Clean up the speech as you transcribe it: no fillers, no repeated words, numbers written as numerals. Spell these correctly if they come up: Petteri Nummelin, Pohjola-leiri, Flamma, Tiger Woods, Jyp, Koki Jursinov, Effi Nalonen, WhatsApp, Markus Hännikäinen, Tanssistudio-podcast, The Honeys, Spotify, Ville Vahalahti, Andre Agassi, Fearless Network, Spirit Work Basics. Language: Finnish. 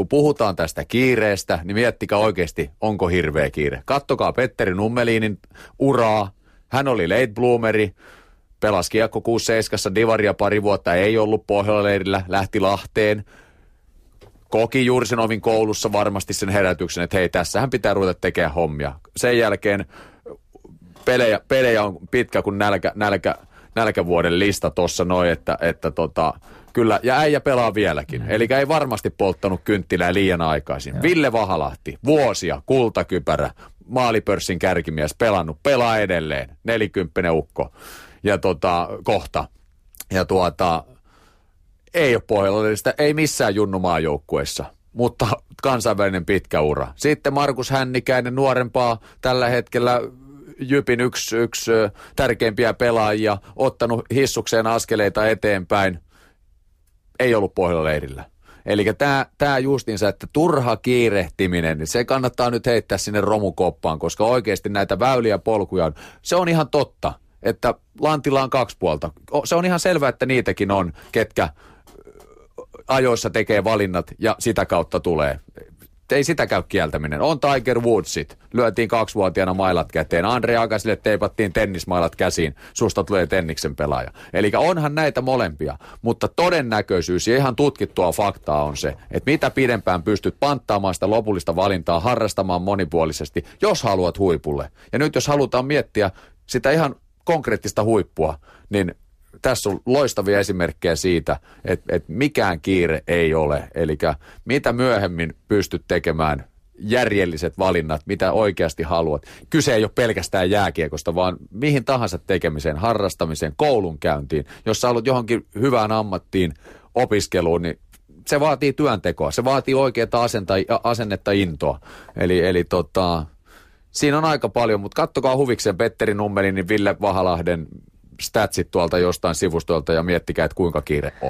kun puhutaan tästä kiireestä, niin miettikää oikeasti, onko hirveä kiire. Kattokaa Petteri Nummelinin uraa. Hän oli late bloomeri, pelasi kiekko 6-7, divaria pari vuotta, ei ollut Pohjola-leirillä, lähti Lahteen. Koki Jursinovin koulussa varmasti sen herätyksen, että hei, tässähän pitää ruveta tekemään hommia. Sen jälkeen pelejä on pitkä kuin nälkävuoden lista tuossa noin, että kyllä, ja äijä pelaa vieläkin. Eli ei varmasti polttanut kynttilää liian aikaisin. Ja. Ville Vahalahti, vuosia, kultakypärä, maalipörssin kärkimies, pelaa edelleen, 40 ukko, ja kohta. Ja ei ole pohjallista, ei missään junnumaajoukkuessa, mutta kansainvälinen pitkä ura. Sitten Markus Hännikäinen, nuorempaa, tällä hetkellä Jypin yksi tärkeimpiä pelaajia, ottanut hissukseen askeleita eteenpäin, ei ollut Pohjola-leirillä. Eli tämä justiinsa, että turha kiirehtiminen, niin se kannattaa nyt heittää sinne romukoppaan, koska oikeasti näitä väyliä polkuja on. Se on ihan totta, että lantilla on kaksi puolta. Se on ihan selvää, että niitäkin on, ketkä ajoissa tekee valinnat ja sitä kautta tulee. Ei sitä käy kieltäminen. On Tiger Woodsit. Lyötiin 2-vuotiaana mailat käteen. Andre Agassille teipattiin tennismailat käsiin. Susta tulee tenniksen pelaaja. Eli onhan näitä molempia. Mutta todennäköisyys ja ihan tutkittua faktaa on se, että mitä pidempään pystyt panttaamaan sitä lopullista valintaa, harrastamaan monipuolisesti, jos haluat huipulle. Ja nyt jos halutaan miettiä sitä ihan konkreettista huippua, niin tässä on loistavia esimerkkejä siitä, että mikään kiire ei ole. Eli mitä myöhemmin pystyt tekemään järjelliset valinnat, mitä oikeasti haluat. Kyse ei ole pelkästään jääkiekosta, vaan mihin tahansa tekemiseen, harrastamiseen, koulunkäyntiin. Jos sä haluat johonkin hyvään ammattiin, opiskeluun, niin se vaatii työntekoa. Se vaatii oikeaa asennetta, intoa. Eli siinä on aika paljon, mutta kattokaa huvikseen Petteri Nummelinin, Ville Vahalahden statsit tuolta jostain sivustolta ja miettikää, että kuinka kiire on.